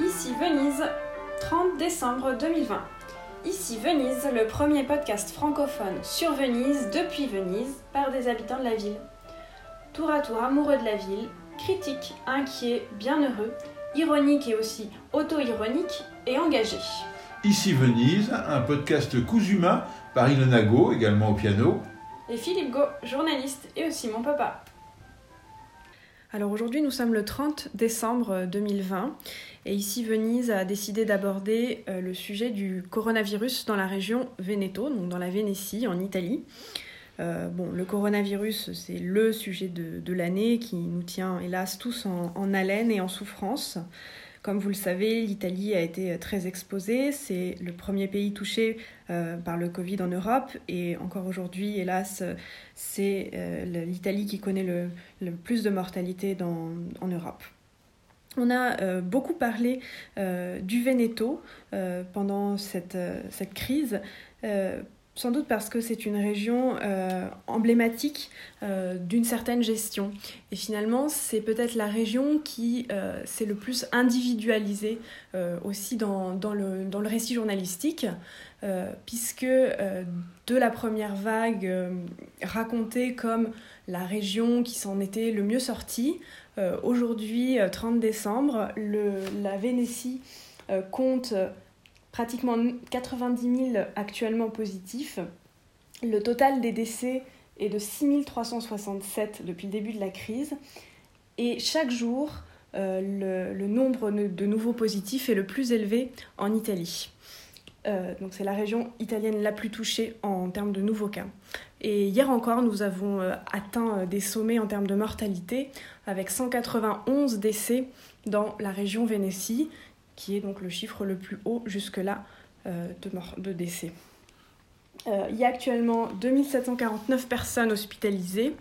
Ici Venise, 30 décembre 2020. Ici Venise, le premier podcast francophone sur Venise, depuis Venise, par des habitants de la ville. Tour à tour amoureux de la ville, critiques, inquiets, bienheureux, ironiques et aussi auto-ironiques et engagés. Ici Venise, un podcast cousu main par Ilona Go, également au piano. Et Philippe Go, journaliste et aussi mon papa. Alors aujourd'hui, nous sommes le 30 décembre 2020 et ici Venise a décidé d'aborder le sujet du coronavirus dans la région Veneto, donc dans la Vénétie en Italie. Le coronavirus, c'est le sujet de l'année qui nous tient hélas tous en haleine et en souffrance. Comme vous le savez, l'Italie a été très exposée, c'est le premier pays touché par le Covid en Europe et encore aujourd'hui, hélas, c'est l'Italie qui connaît le plus de mortalité en Europe. On a beaucoup parlé du Veneto pendant cette crise, sans doute parce que c'est une région emblématique d'une certaine gestion. Et finalement, c'est peut-être la région qui s'est le plus individualisée aussi dans le récit journalistique, puisque de la première vague racontée comme la région qui s'en était le mieux sortie, aujourd'hui, 30 décembre, la Vénétie compte pratiquement 90 000 actuellement positifs. Le total des décès est de 6 367 depuis le début de la crise. Et chaque jour, le nombre de nouveaux positifs est le plus élevé en Italie. Donc c'est la région italienne la plus touchée en termes de nouveaux cas. Et hier encore, nous avons atteint des sommets en termes de mortalité, avec 191 décès dans la région Vénétie, qui est donc le chiffre le plus haut jusque-là de décès. Il y a actuellement 2749 personnes hospitalisées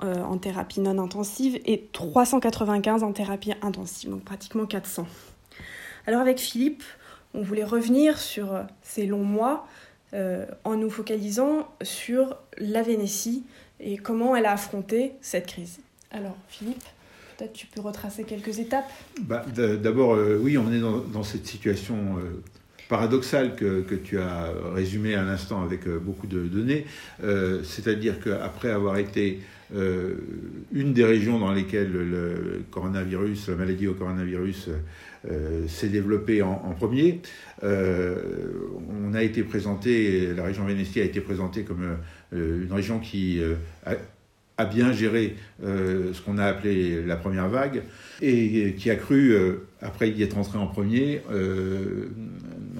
en thérapie non intensive et 395 en thérapie intensive, donc pratiquement 400. Alors avec Philippe, on voulait revenir sur ces longs mois en nous focalisant sur la Vénétie et comment elle a affronté cette crise. Alors Philippe, peut-être tu peux retracer quelques étapes. D'abord, oui, on est dans cette situation paradoxale que tu as résumée à l'instant avec beaucoup de données. C'est-à-dire qu'après avoir été une des régions dans lesquelles la maladie au coronavirus s'est développée en premier, on a été présenté, la région Vénétie a été présentée comme une région qui a bien géré ce qu'on a appelé la première vague et qui a cru, après y être entré en premier,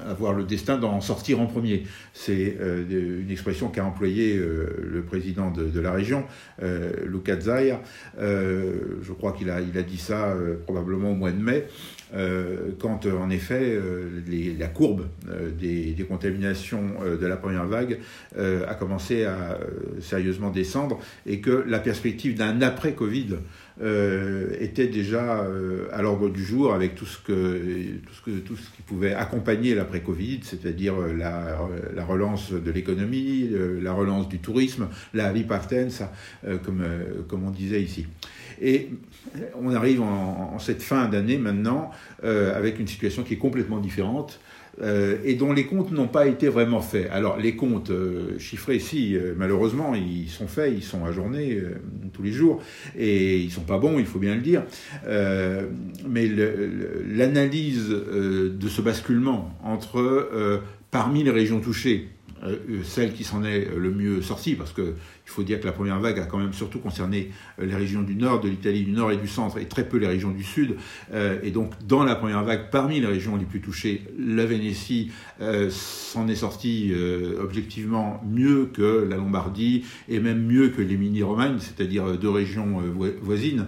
avoir le destin d'en sortir en premier. C'est une expression qu'a employée le président de la région, Luca Zaia. Je crois qu'il a dit ça probablement au mois de mai, quand en effet la courbe des contaminations de la première vague a commencé à sérieusement descendre et que la perspective d'un après-Covid était déjà à l'ordre du jour avec tout ce qui pouvait accompagner l'après-Covid, c'est-à-dire la relance de l'économie, la relance du tourisme, la ripartenza, comme on disait ici. Et on arrive en cette fin d'année maintenant avec une situation qui est complètement différente et dont les comptes n'ont pas été vraiment faits. Alors les comptes chiffrés, si, malheureusement, ils sont faits, ils sont ajournés tous les jours et ils ne sont pas bons, il faut bien le dire. Mais l'analyse de ce basculement entre, parmi les régions touchées, celle qui s'en est le mieux sortie, parce qu'il faut dire que la première vague a quand même surtout concerné les régions du nord, de l'Italie, du nord et du centre, et très peu les régions du sud. Et donc, dans la première vague, parmi les régions les plus touchées, la Vénétie s'en est sortie objectivement mieux que la Lombardie, et même mieux que l'Émilie-Romagne, c'est-à-dire deux régions voisines,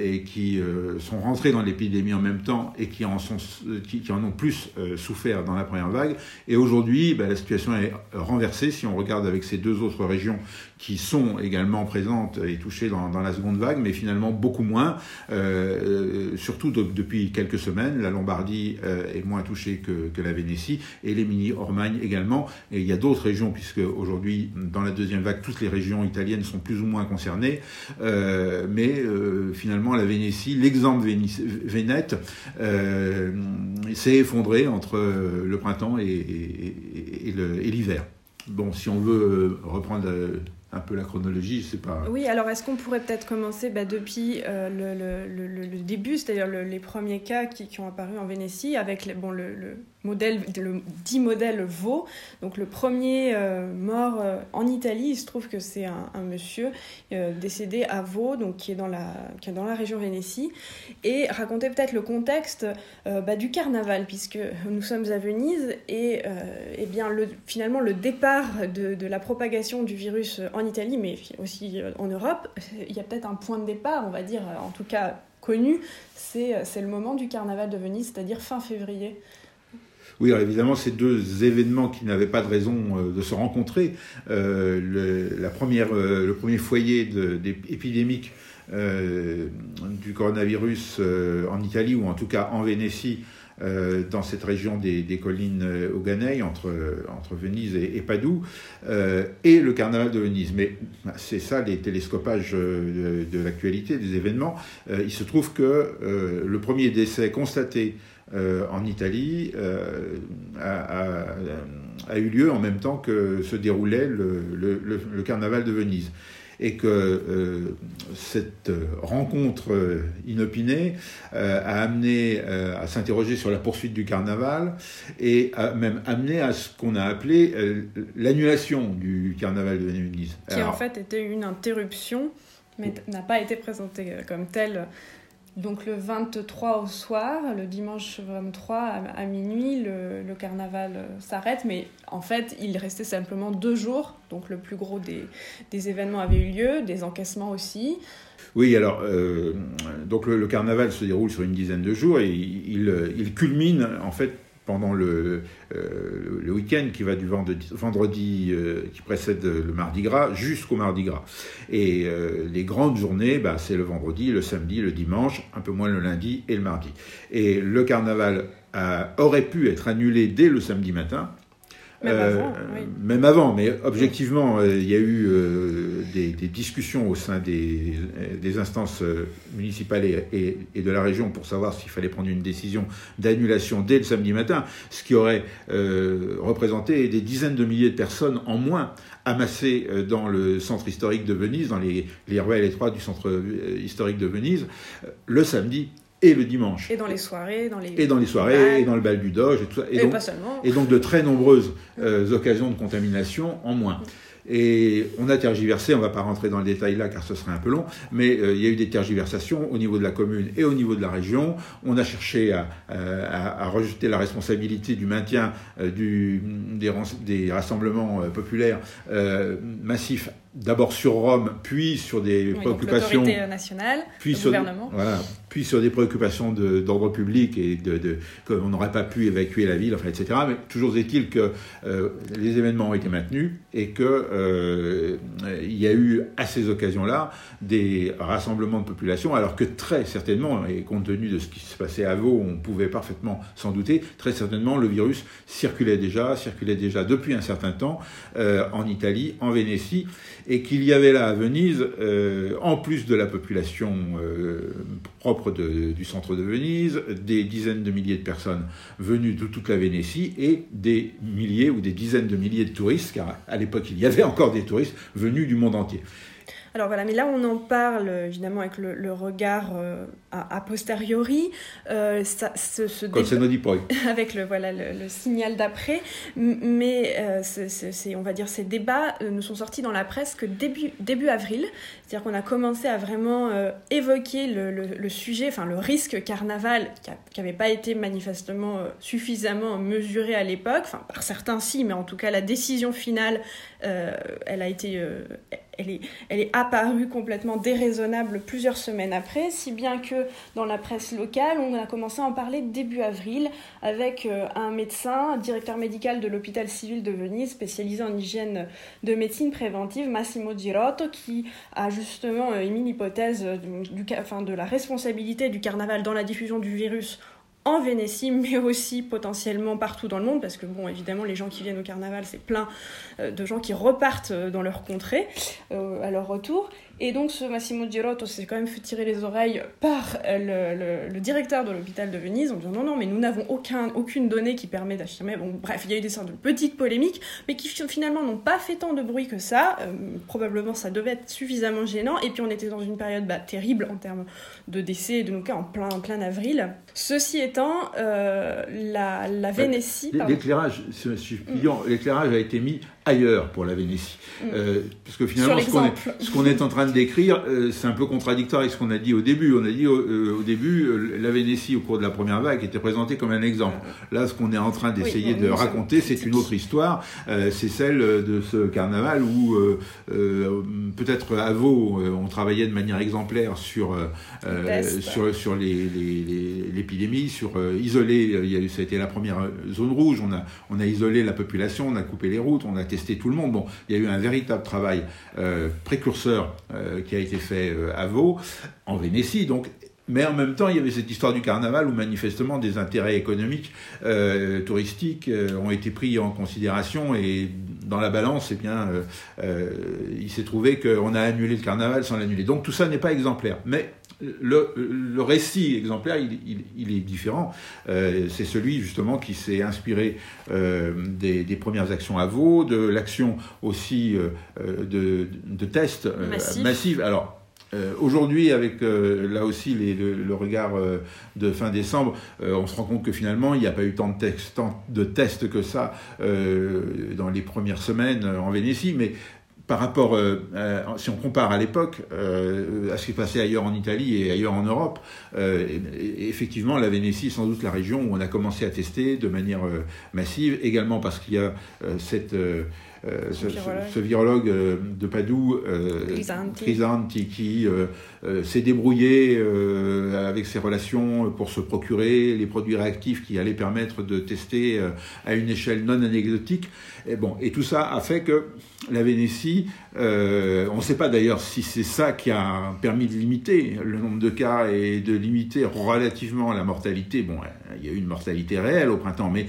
et qui sont rentrées dans l'épidémie en même temps, et qui en ont plus souffert dans la première vague. Et aujourd'hui, la situation est renversée si on regarde avec ces deux autres régions qui qui sont également présentes et touchées dans la seconde vague, mais finalement beaucoup moins, surtout depuis quelques semaines. La Lombardie est moins touchée que la Vénétie, et l'Émilie-Ormagne également. Et il y a d'autres régions, puisque aujourd'hui, dans la deuxième vague, toutes les régions italiennes sont plus ou moins concernées. Mais finalement, la Vénétie, l'exemple vénète, s'est effondré entre le printemps et l'hiver. Bon, si on veut reprendre un peu la chronologie, je sais pas... Oui, alors est-ce qu'on pourrait peut-être commencer depuis le début, c'est-à-dire les premiers cas qui ont apparu en Vénétie, avec le modèle, le dit modèle Vo'. Donc le premier mort en Italie, il se trouve que c'est un monsieur décédé à Vo', donc qui est dans la région Vénétie, et raconter peut-être le contexte du carnaval, puisque nous sommes à Venise, et finalement le départ de la propagation du virus en Italie, mais aussi en Europe, il y a peut-être un point de départ, on va dire, en tout cas connu, c'est le moment du carnaval de Venise, c'est-à-dire fin février. Oui, alors évidemment, ces deux événements qui n'avaient pas de raison de se rencontrer, le premier foyer épidémique du coronavirus en Italie, ou en tout cas en Vénétie, dans cette région des collines au Ganei, entre Venise et Padoue, et le carnaval de Venise. Mais c'est ça, les télescopages de l'actualité, des événements. Il se trouve que le premier décès constaté en Italie a eu lieu en même temps que se déroulait le carnaval de Venise. Et que cette rencontre inopinée a amené à s'interroger sur la poursuite du carnaval, et a même amené à ce qu'on a appelé l'annulation du carnaval de Venise. Qui en fait était une interruption, mais n'a pas été présentée comme telle. Donc le 23 au soir, le dimanche 23 à minuit, le carnaval s'arrête, mais en fait il restait simplement 2 jours, donc le plus gros des événements avait eu lieu, des encaissements aussi. Oui, alors donc le carnaval se déroule sur une dizaine de jours, et il culmine en fait pendant le week-end qui va du vendredi qui précède le Mardi Gras jusqu'au Mardi Gras. Et les grandes journées, c'est le vendredi, le samedi, le dimanche, un peu moins le lundi et le mardi. Et le carnaval aurait pu être annulé dès le samedi matin. Même avant, mais objectivement, il y a eu des discussions au sein des instances municipales et de la région pour savoir s'il fallait prendre une décision d'annulation dès le samedi matin, ce qui aurait représenté des dizaines de milliers de personnes en moins amassées dans le centre historique de Venise, dans les ruelles étroites du centre historique de Venise, le samedi et le dimanche. Et dans les soirées, et dans le bal du Doge, et tout ça. Et donc, pas seulement. Et donc de très nombreuses occasions de contamination en moins. Et on a tergiversé, on ne va pas rentrer dans le détail là car ce serait un peu long, mais il y a eu des tergiversations au niveau de la commune et au niveau de la région. On a cherché à rejeter la responsabilité du maintien des rassemblements populaires massifs, d'abord sur Rome, puis sur des préoccupations... l'autorité nationale, le gouvernement. Puis sur des préoccupations d'ordre public et qu'on n'aurait pas pu évacuer la ville, enfin, etc. Mais toujours est-il que les événements ont été maintenus et que il y a eu à ces occasions-là des rassemblements de population, alors que très certainement, et compte tenu de ce qui se passait à Vo', on pouvait parfaitement s'en douter, très certainement le virus circulait déjà depuis un certain temps en Italie, en Vénétie, et qu'il y avait là à Venise, en plus de la population propre du centre de Venise, des dizaines de milliers de personnes venues de toute la Vénétie et des milliers ou des dizaines de milliers de touristes, car à l'époque il y avait encore des touristes venus du monde entier. Alors voilà, mais là on en parle évidemment avec le regard a posteriori, avec le signal d'après, mais on va dire ces débats ne sont sortis dans la presse que début avril, c'est-à-dire qu'on a commencé à vraiment évoquer le sujet, enfin le risque carnaval qui n'avait pas été manifestement suffisamment mesuré à l'époque, enfin par certains si, mais en tout cas la décision finale, elle a été elle est apparue complètement déraisonnable plusieurs semaines après, si bien que dans la presse locale, on a commencé à en parler début avril avec un médecin, directeur médical de l'hôpital civil de Venise, spécialisé en hygiène de médecine préventive, Massimo Girotto, qui a justement émis l'hypothèse de la responsabilité du carnaval dans la diffusion du virus en Vénétie, mais aussi potentiellement partout dans le monde, parce que, bon, évidemment, les gens qui viennent au carnaval, c'est plein de gens qui repartent dans leur contrée à leur retour. Et donc, ce Massimo Girotto s'est quand même fait tirer les oreilles par le directeur de l'hôpital de Venise, en disant non, mais nous n'avons aucune donnée qui permet d'affirmer. Bon, bref, il y a eu des sortes de petites polémiques, mais qui finalement n'ont pas fait tant de bruit que ça. Probablement, ça devait être suffisamment gênant. Et puis, on était dans une période terrible en termes de décès et de nos cas en plein avril. Ceci est la Vénétie... L'éclairage, si je puis dire, l'éclairage a été mis ailleurs pour la Vénétie. Parce que finalement, ce qu'on est en train de décrire, c'est un peu contradictoire avec ce qu'on a dit au début. On a dit au début, la Vénétie, au cours de la première vague, était présentée comme un exemple. Là, ce qu'on est en train d'essayer de raconter, c'est une autre histoire. C'est celle de ce carnaval où, peut-être à Vo', on travaillait de manière exemplaire sur l'épidémie, isolé, ça a été la première zone rouge, on a isolé la population, on a coupé les routes, on a testé tout le monde. Bon, il y a eu un véritable travail précurseur qui a été fait à Vo', en Vénétie, donc. Mais en même temps, il y avait cette histoire du carnaval où manifestement des intérêts économiques, touristiques ont été pris en considération, et dans la balance, il s'est trouvé qu'on a annulé le carnaval sans l'annuler. Donc tout ça n'est pas exemplaire. Mais le récit exemplaire, il est différent. C'est celui justement qui s'est inspiré des premières actions à Vo', de l'action aussi de tests massifs. Alors, aujourd'hui, avec là aussi le regard de fin décembre, on se rend compte que finalement il n'y a pas eu tant de tests que ça dans les premières semaines en Vénétie, mais par rapport, si on compare à l'époque, à ce qui passait ailleurs en Italie et ailleurs en Europe, effectivement, la Vénétie est sans doute la région où on a commencé à tester de manière massive, également parce qu'il y a ce virologue de Padoue, Crisanti, qui s'est débrouillé avec ses relations pour se procurer les produits réactifs qui allaient permettre de tester à une échelle non anecdotique. Et tout ça a fait que la Vénétie, on ne sait pas d'ailleurs si c'est ça qui a permis de limiter le nombre de cas et de limiter relativement la mortalité. Bon, il y a eu une mortalité réelle au printemps, mais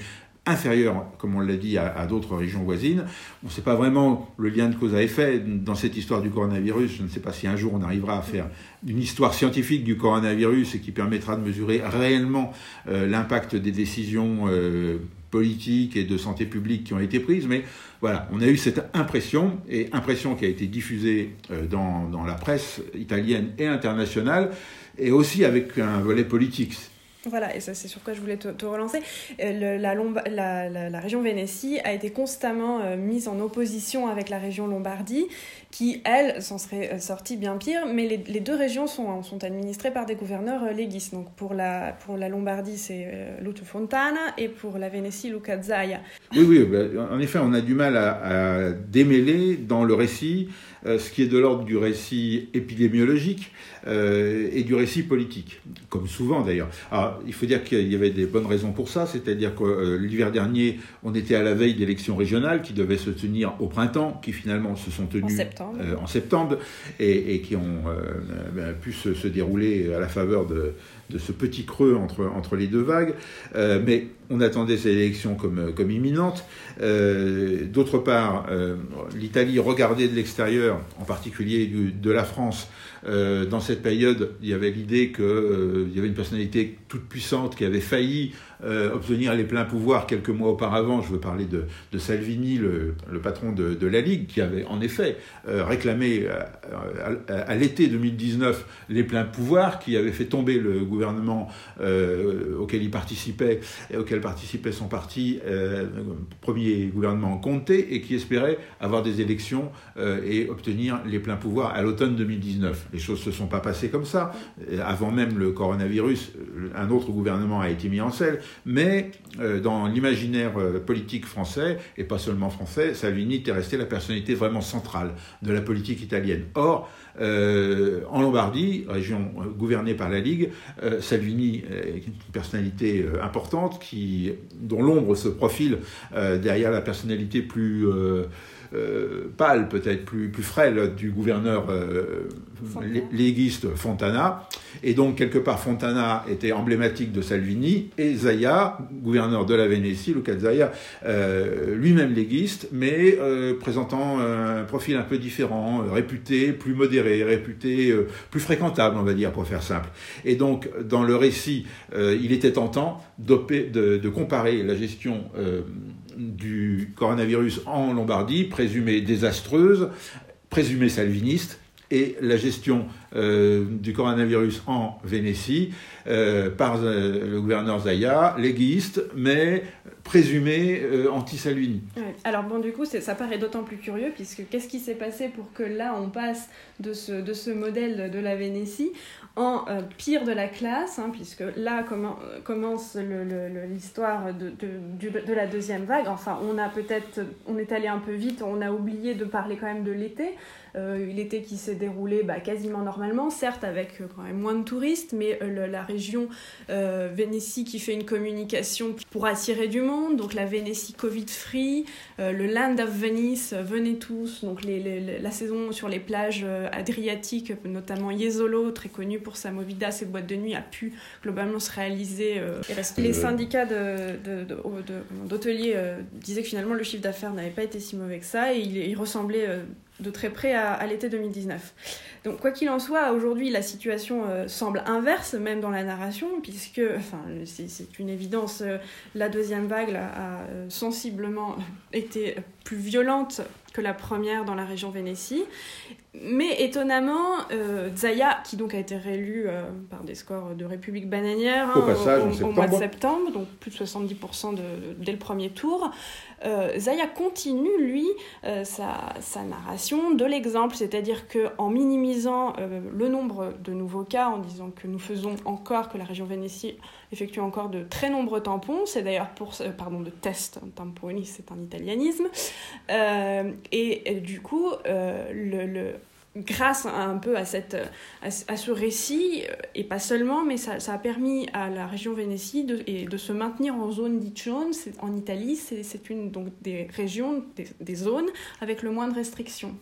inférieure, comme on l'a dit, à d'autres régions voisines. On ne sait pas vraiment le lien de cause à effet dans cette histoire du coronavirus. Je ne sais pas si un jour on arrivera à faire une histoire scientifique du coronavirus et qui permettra de mesurer réellement l'impact des décisions politiques et de santé publique qui ont été prises, mais voilà, on a eu cette impression qui a été diffusée dans la presse italienne et internationale, et aussi avec un volet politique. Voilà, et ça, c'est sur quoi je voulais te relancer. La région Vénétie a été constamment mise en opposition avec la région Lombardie, qui, elle, s'en serait sortie bien pire, mais les deux régions sont administrées par des gouverneurs léguistes. Donc pour la Lombardie, c'est Lutto Fontana, et pour la Vénétie, Luca Zaia. Oui, en effet, on a du mal à démêler dans le récit ce qui est de l'ordre du récit épidémiologique et du récit politique, comme souvent d'ailleurs. Alors, il faut dire qu'il y avait des bonnes raisons pour ça, c'est-à-dire que l'hiver dernier, on était à la veille d'élections régionales qui devaient se tenir au printemps, qui finalement se sont tenues en septembre et qui ont pu se dérouler à la faveur de ce petit creux entre les deux vagues, mais on attendait ces élections comme imminentes. D'autre part, l'Italie regardait de l'extérieur, en particulier de la France. Dans cette période, il y avait l'idée qu'il y avait une personnalité toute puissante qui avait failli obtenir les pleins pouvoirs quelques mois auparavant. Je veux parler de Salvini, le patron de la Ligue, qui avait en effet réclamé à l'été 2019 les pleins pouvoirs, qui avait fait tomber le gouvernement auquel il participait et auquel participait son parti, premier gouvernement Conte, et qui espérait avoir des élections et obtenir les pleins pouvoirs à l'automne 2019. Les choses ne se sont pas passées comme ça. Avant même le coronavirus, un autre gouvernement a été mis en selle. Mais dans l'imaginaire politique français, et pas seulement français, Salvini était resté la personnalité vraiment centrale de la politique italienne. Or, en Lombardie, région gouvernée par la Ligue, Salvini est une personnalité importante dont l'ombre se profile derrière la personnalité plus pâle, peut-être plus frêle du gouverneur léguiste Fontana. Et donc, quelque part, Fontana était emblématique de Salvini, et Zaia, gouverneur de la Vénétie, Luca Zaia, lui-même léguiste, mais présentant un profil un peu différent, réputé, plus modéré, réputé, plus fréquentable, on va dire, pour faire simple. Et donc, dans le récit, il était tentant de comparer la gestion du coronavirus en Lombardie, présumée désastreuse, présumée salviniste, et la gestion du coronavirus en Vénétie par le gouverneur Zaia, léguiste, mais présumé anti-Salvini. Ouais. Alors bon, du coup, ça paraît d'autant plus curieux, puisque qu'est-ce qui s'est passé pour que là, on passe de ce modèle de la Vénétie en pire de la classe, hein, puisque là commence l'histoire de la deuxième vague. Enfin, on est allé un peu vite, on a oublié de parler quand même de l'été. L'été qui s'est déroulé quasiment normalement, certes avec quand même moins de touristes, mais la région Vénétie qui fait une communication pour attirer du monde, donc la Vénétie Covid-free, le Land of Venice, venez tous, donc la saison sur les plages adriatiques, notamment Yezolo, très connue pour sa movida, ses boîtes de nuit, a pu globalement se réaliser. Les syndicats d'hôteliers disaient que finalement le chiffre d'affaires n'avait pas été si mauvais que ça, et il ressemblait de très près à l'été 2019. Donc quoi qu'il en soit, aujourd'hui la situation semble inverse, même dans la narration, puisque c'est une évidence, la deuxième vague a sensiblement été plus violente que la première dans la région Vénétie. Mais étonnamment, Zaia, qui donc a été réélu par des scores de République bananière au mois de septembre, donc plus de 70% dès le premier tour, Zaia continue, lui, sa narration de l'exemple, c'est-à-dire qu'en minimisant le nombre de nouveaux cas, en disant que nous faisons encore, que la région Vénétie effectue encore de très nombreux tampons, c'est d'ailleurs de tests, tamponi c'est un italianisme, et du coup, grâce un peu à ce récit, et pas seulement, mais ça a permis à la région Vénétie de se maintenir en zone di Cione. En Italie, c'est une donc des régions, des zones avec le moins de restrictions.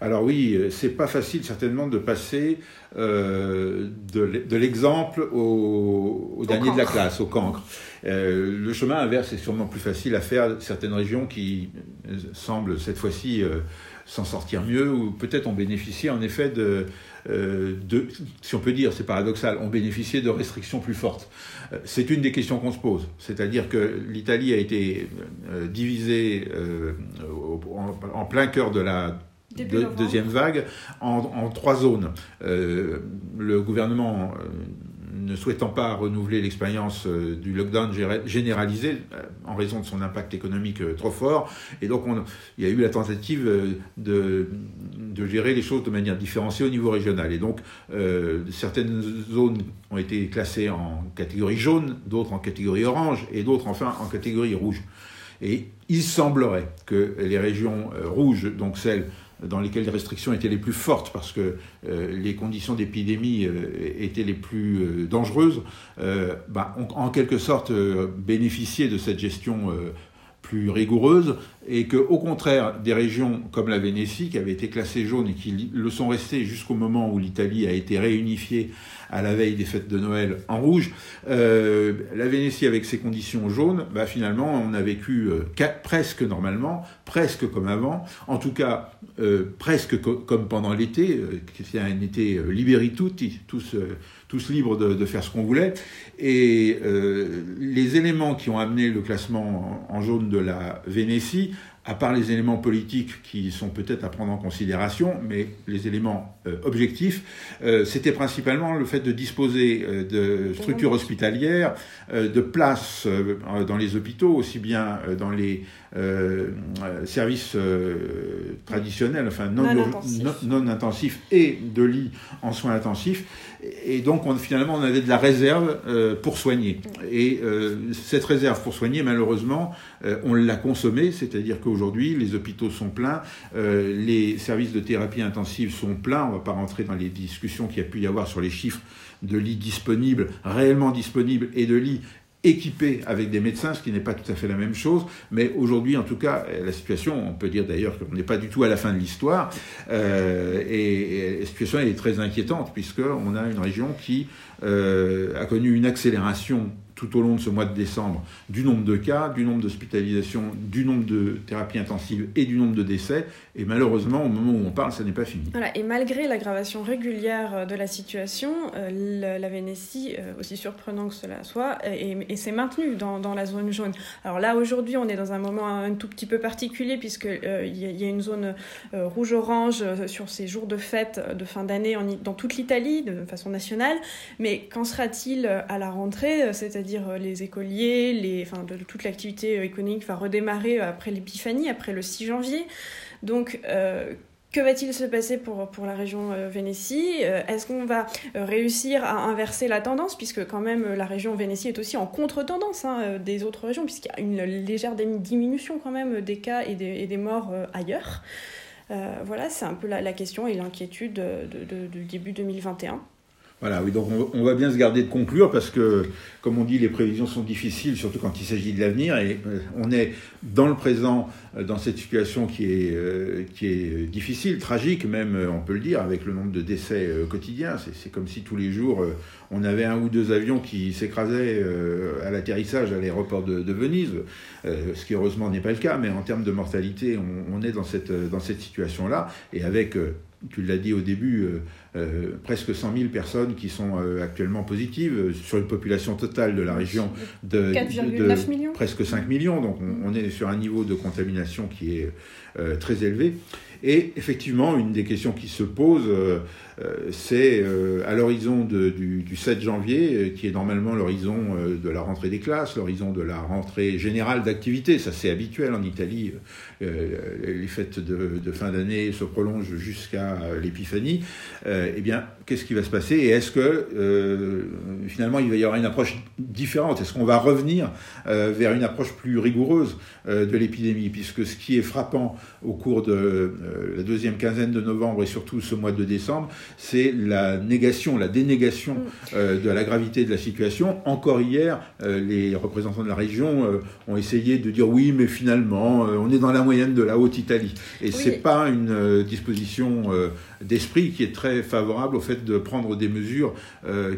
Alors oui, c'est pas facile certainement de passer de l'exemple au dernier de la classe, au cancre. Le chemin inverse est sûrement plus facile à faire. Certaines régions qui semblent cette fois-ci s'en sortir mieux, ou peut-être ont bénéficié en effet si on peut dire, c'est paradoxal, ont bénéficié de restrictions plus fortes. C'est une des questions qu'on se pose. C'est-à-dire que l'Italie a été divisée en plein cœur de la deuxième vague en trois zones. Le gouvernement ne souhaitant pas renouveler l'expérience du lockdown généralisé en raison de son impact économique trop fort. Et donc, il y a eu la tentative de gérer les choses de manière différenciée au niveau régional. Et donc, certaines zones ont été classées en catégorie jaune, d'autres en catégorie orange et d'autres enfin en catégorie rouge. Et il semblerait que les régions rouges, donc celles dans lesquelles les restrictions étaient les plus fortes parce que les conditions d'épidémie étaient les plus dangereuses, ont en quelque sorte bénéficié de cette gestion plus rigoureuse, et qu'au contraire des régions comme la Vénétie, qui avait été classée jaune et qui le sont restées jusqu'au moment où l'Italie a été réunifiée à la veille des fêtes de Noël en rouge, la Vénétie avec ses conditions jaunes, finalement on a vécu presque normalement, presque comme avant, en tout cas presque comme pendant l'été, qui était un été liberi tutti, tous libres de faire ce qu'on voulait, et les éléments qui ont amené le classement en jaune de la Vénétie à part les éléments politiques qui sont peut-être à prendre en considération, mais les éléments objectifs, c'était principalement le fait de disposer de structures hospitalières, de places dans les hôpitaux, aussi bien dans les services traditionnels, enfin non intensifs et de lits en soins intensifs. Et donc, finalement, on avait de la réserve pour soigner. Et cette réserve pour soigner, malheureusement, on l'a consommée, c'est-à-dire qu'aujourd'hui, les hôpitaux sont pleins, les services de thérapie intensive sont pleins. On ne va pas rentrer dans les discussions qu'il y a pu y avoir sur les chiffres de lits disponibles, réellement disponibles, et de lits équipés avec des médecins, ce qui n'est pas tout à fait la même chose, mais aujourd'hui, en tout cas, la situation, on peut dire d'ailleurs qu'on n'est pas du tout à la fin de l'histoire, et la situation elle est très inquiétante, puisqu'on a une région qui a connu une accélération tout au long de ce mois de décembre du nombre de cas, du nombre d'hospitalisations, du nombre de thérapies intensives et du nombre de décès. Et malheureusement, au moment où on parle, ça n'est pas fini. Voilà. Et malgré l'aggravation régulière de la situation, la Vénétie, aussi surprenant que cela soit, et s'est maintenue dans la zone jaune. Alors là, aujourd'hui, on est dans un moment un tout petit peu particulier puisqu'il y a une zone rouge-orange sur ces jours de fête de fin d'année dans toute l'Italie, de façon nationale. Mais qu'en sera-t-il à la rentrée, c'est-à-dire les écoliers, toute l'activité économique va redémarrer après l'épiphanie, après le 6 janvier. Donc, que va-t-il se passer pour la région Vénétie ? Est-ce qu'on va réussir à inverser la tendance ? Puisque quand même, la région Vénétie est aussi en contre-tendance des autres régions, puisqu'il y a une légère diminution quand même des cas et des morts ailleurs. Voilà, c'est un peu la question et l'inquiétude du début 2021. Voilà, oui, donc on va bien se garder de conclure parce que, comme on dit, les prévisions sont difficiles, surtout quand il s'agit de l'avenir, et on est dans le présent, dans cette situation qui est difficile, tragique même, on peut le dire, avec le nombre de décès quotidiens. C'est comme si tous les jours, on avait un ou deux avions qui s'écrasaient à l'atterrissage à l'aéroport de Venise, ce qui heureusement n'est pas le cas, mais en termes de mortalité, on est dans cette situation-là, et avec... Tu l'as dit au début, presque 100 000 personnes qui sont actuellement positives sur une population totale de la région de 4,9 millions, presque 5 millions. Donc on est sur un niveau de contamination qui est très élevé. Et effectivement, une des questions qui se pose, c'est à l'horizon du 7 janvier, qui est normalement l'horizon de la rentrée des classes, l'horizon de la rentrée générale d'activité. Ça, c'est habituel en Italie. Les fêtes de fin d'année se prolongent jusqu'à l'épiphanie. Eh bien, qu'est-ce qui va se passer ? Et est-ce que, finalement, il va y avoir une approche différente ? Est-ce qu'on va revenir vers une approche plus rigoureuse de l'épidémie ? Puisque ce qui est frappant au cours de... la deuxième quinzaine de novembre et surtout ce mois de décembre, c'est la dénégation de la gravité de la situation. Encore hier, les représentants de la région ont essayé de dire oui, mais finalement, on est dans la moyenne de la Haute-Italie. Et oui. C'est pas une disposition d'esprit qui est très favorable au fait de prendre des mesures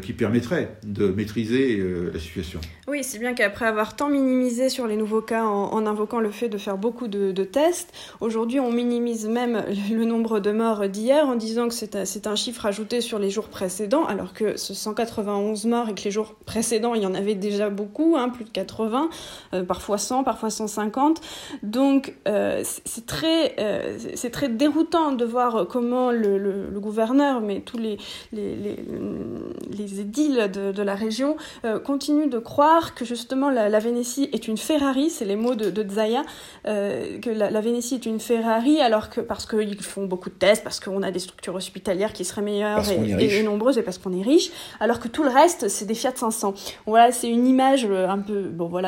qui permettraient de maîtriser la situation. Oui, si bien qu'après avoir tant minimisé sur les nouveaux cas en invoquant le fait de faire beaucoup de tests, aujourd'hui on minimise même le nombre de morts d'hier en disant que c'est un chiffre ajouté sur les jours précédents, alors que ce 191 morts et que les jours précédents il y en avait déjà beaucoup, plus de 80, parfois 100, parfois 150. Donc c'est très déroutant de voir comment le gouverneur, mais tous les édiles de la région continuent de croire que justement la Vénétie est une Ferrari, c'est les mots de Zaia, que la Vénétie est une Ferrari, alors que parce qu'ils font beaucoup de tests, parce qu'on a des structures hospitalières qui seraient meilleures et nombreuses, et parce qu'on est riche, alors que tout le reste c'est des Fiat 500. Voilà, c'est une image un peu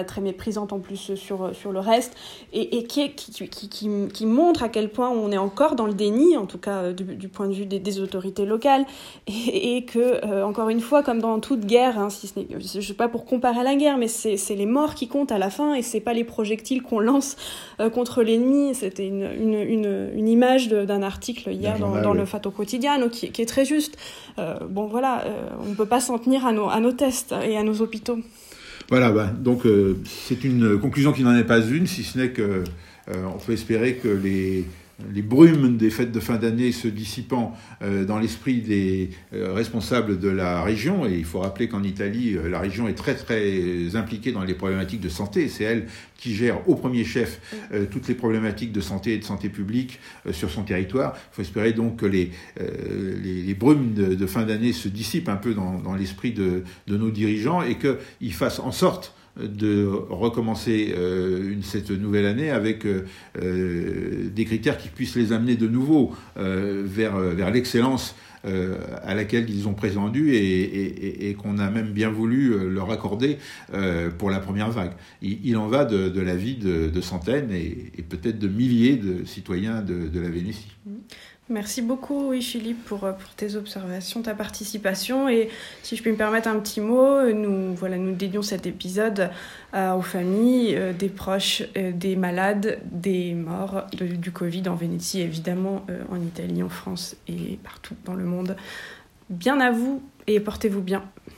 très méprisante en plus sur le reste, et qui montre à quel point on est encore dans le déni, en tout cas du point de vue des autorités locales, et que encore une fois, comme dans toute guerre, si ce n'est, je ne sais pas pour comparer à la guerre, mais c'est les morts qui comptent à la fin, et c'est pas les projectiles qu'on lance contre l'ennemi. C'était une image d'un article hier dans le Fatto Quotidiano qui est très juste. On peut pas s'en tenir à nos tests et à nos hôpitaux. Voilà, donc c'est une conclusion qui n'en est pas une, si ce n'est que on peut espérer que les les brumes des fêtes de fin d'année se dissipant dans l'esprit des responsables de la région. Et il faut rappeler qu'en Italie, la région est très très impliquée dans les problématiques de santé. C'est elle qui gère au premier chef toutes les problématiques de santé et de santé publique sur son territoire. Il faut espérer donc que les brumes de fin d'année se dissipent un peu dans l'esprit de nos dirigeants et qu'ils fassent en sorte de recommencer cette nouvelle année avec des critères qui puissent les amener de nouveau vers l'excellence à laquelle ils ont prétendu et qu'on a même bien voulu leur accorder pour la première vague. Il en va de la vie de centaines et peut-être de milliers de citoyens de la Vénétie. Merci beaucoup, oui, Philippe, pour tes observations, ta participation. Et si je peux me permettre un petit mot, nous dédions cet épisode aux familles, des proches, des malades, des morts du Covid en Vénétie, évidemment en Italie, en France et partout dans le monde. Bien à vous et portez-vous bien.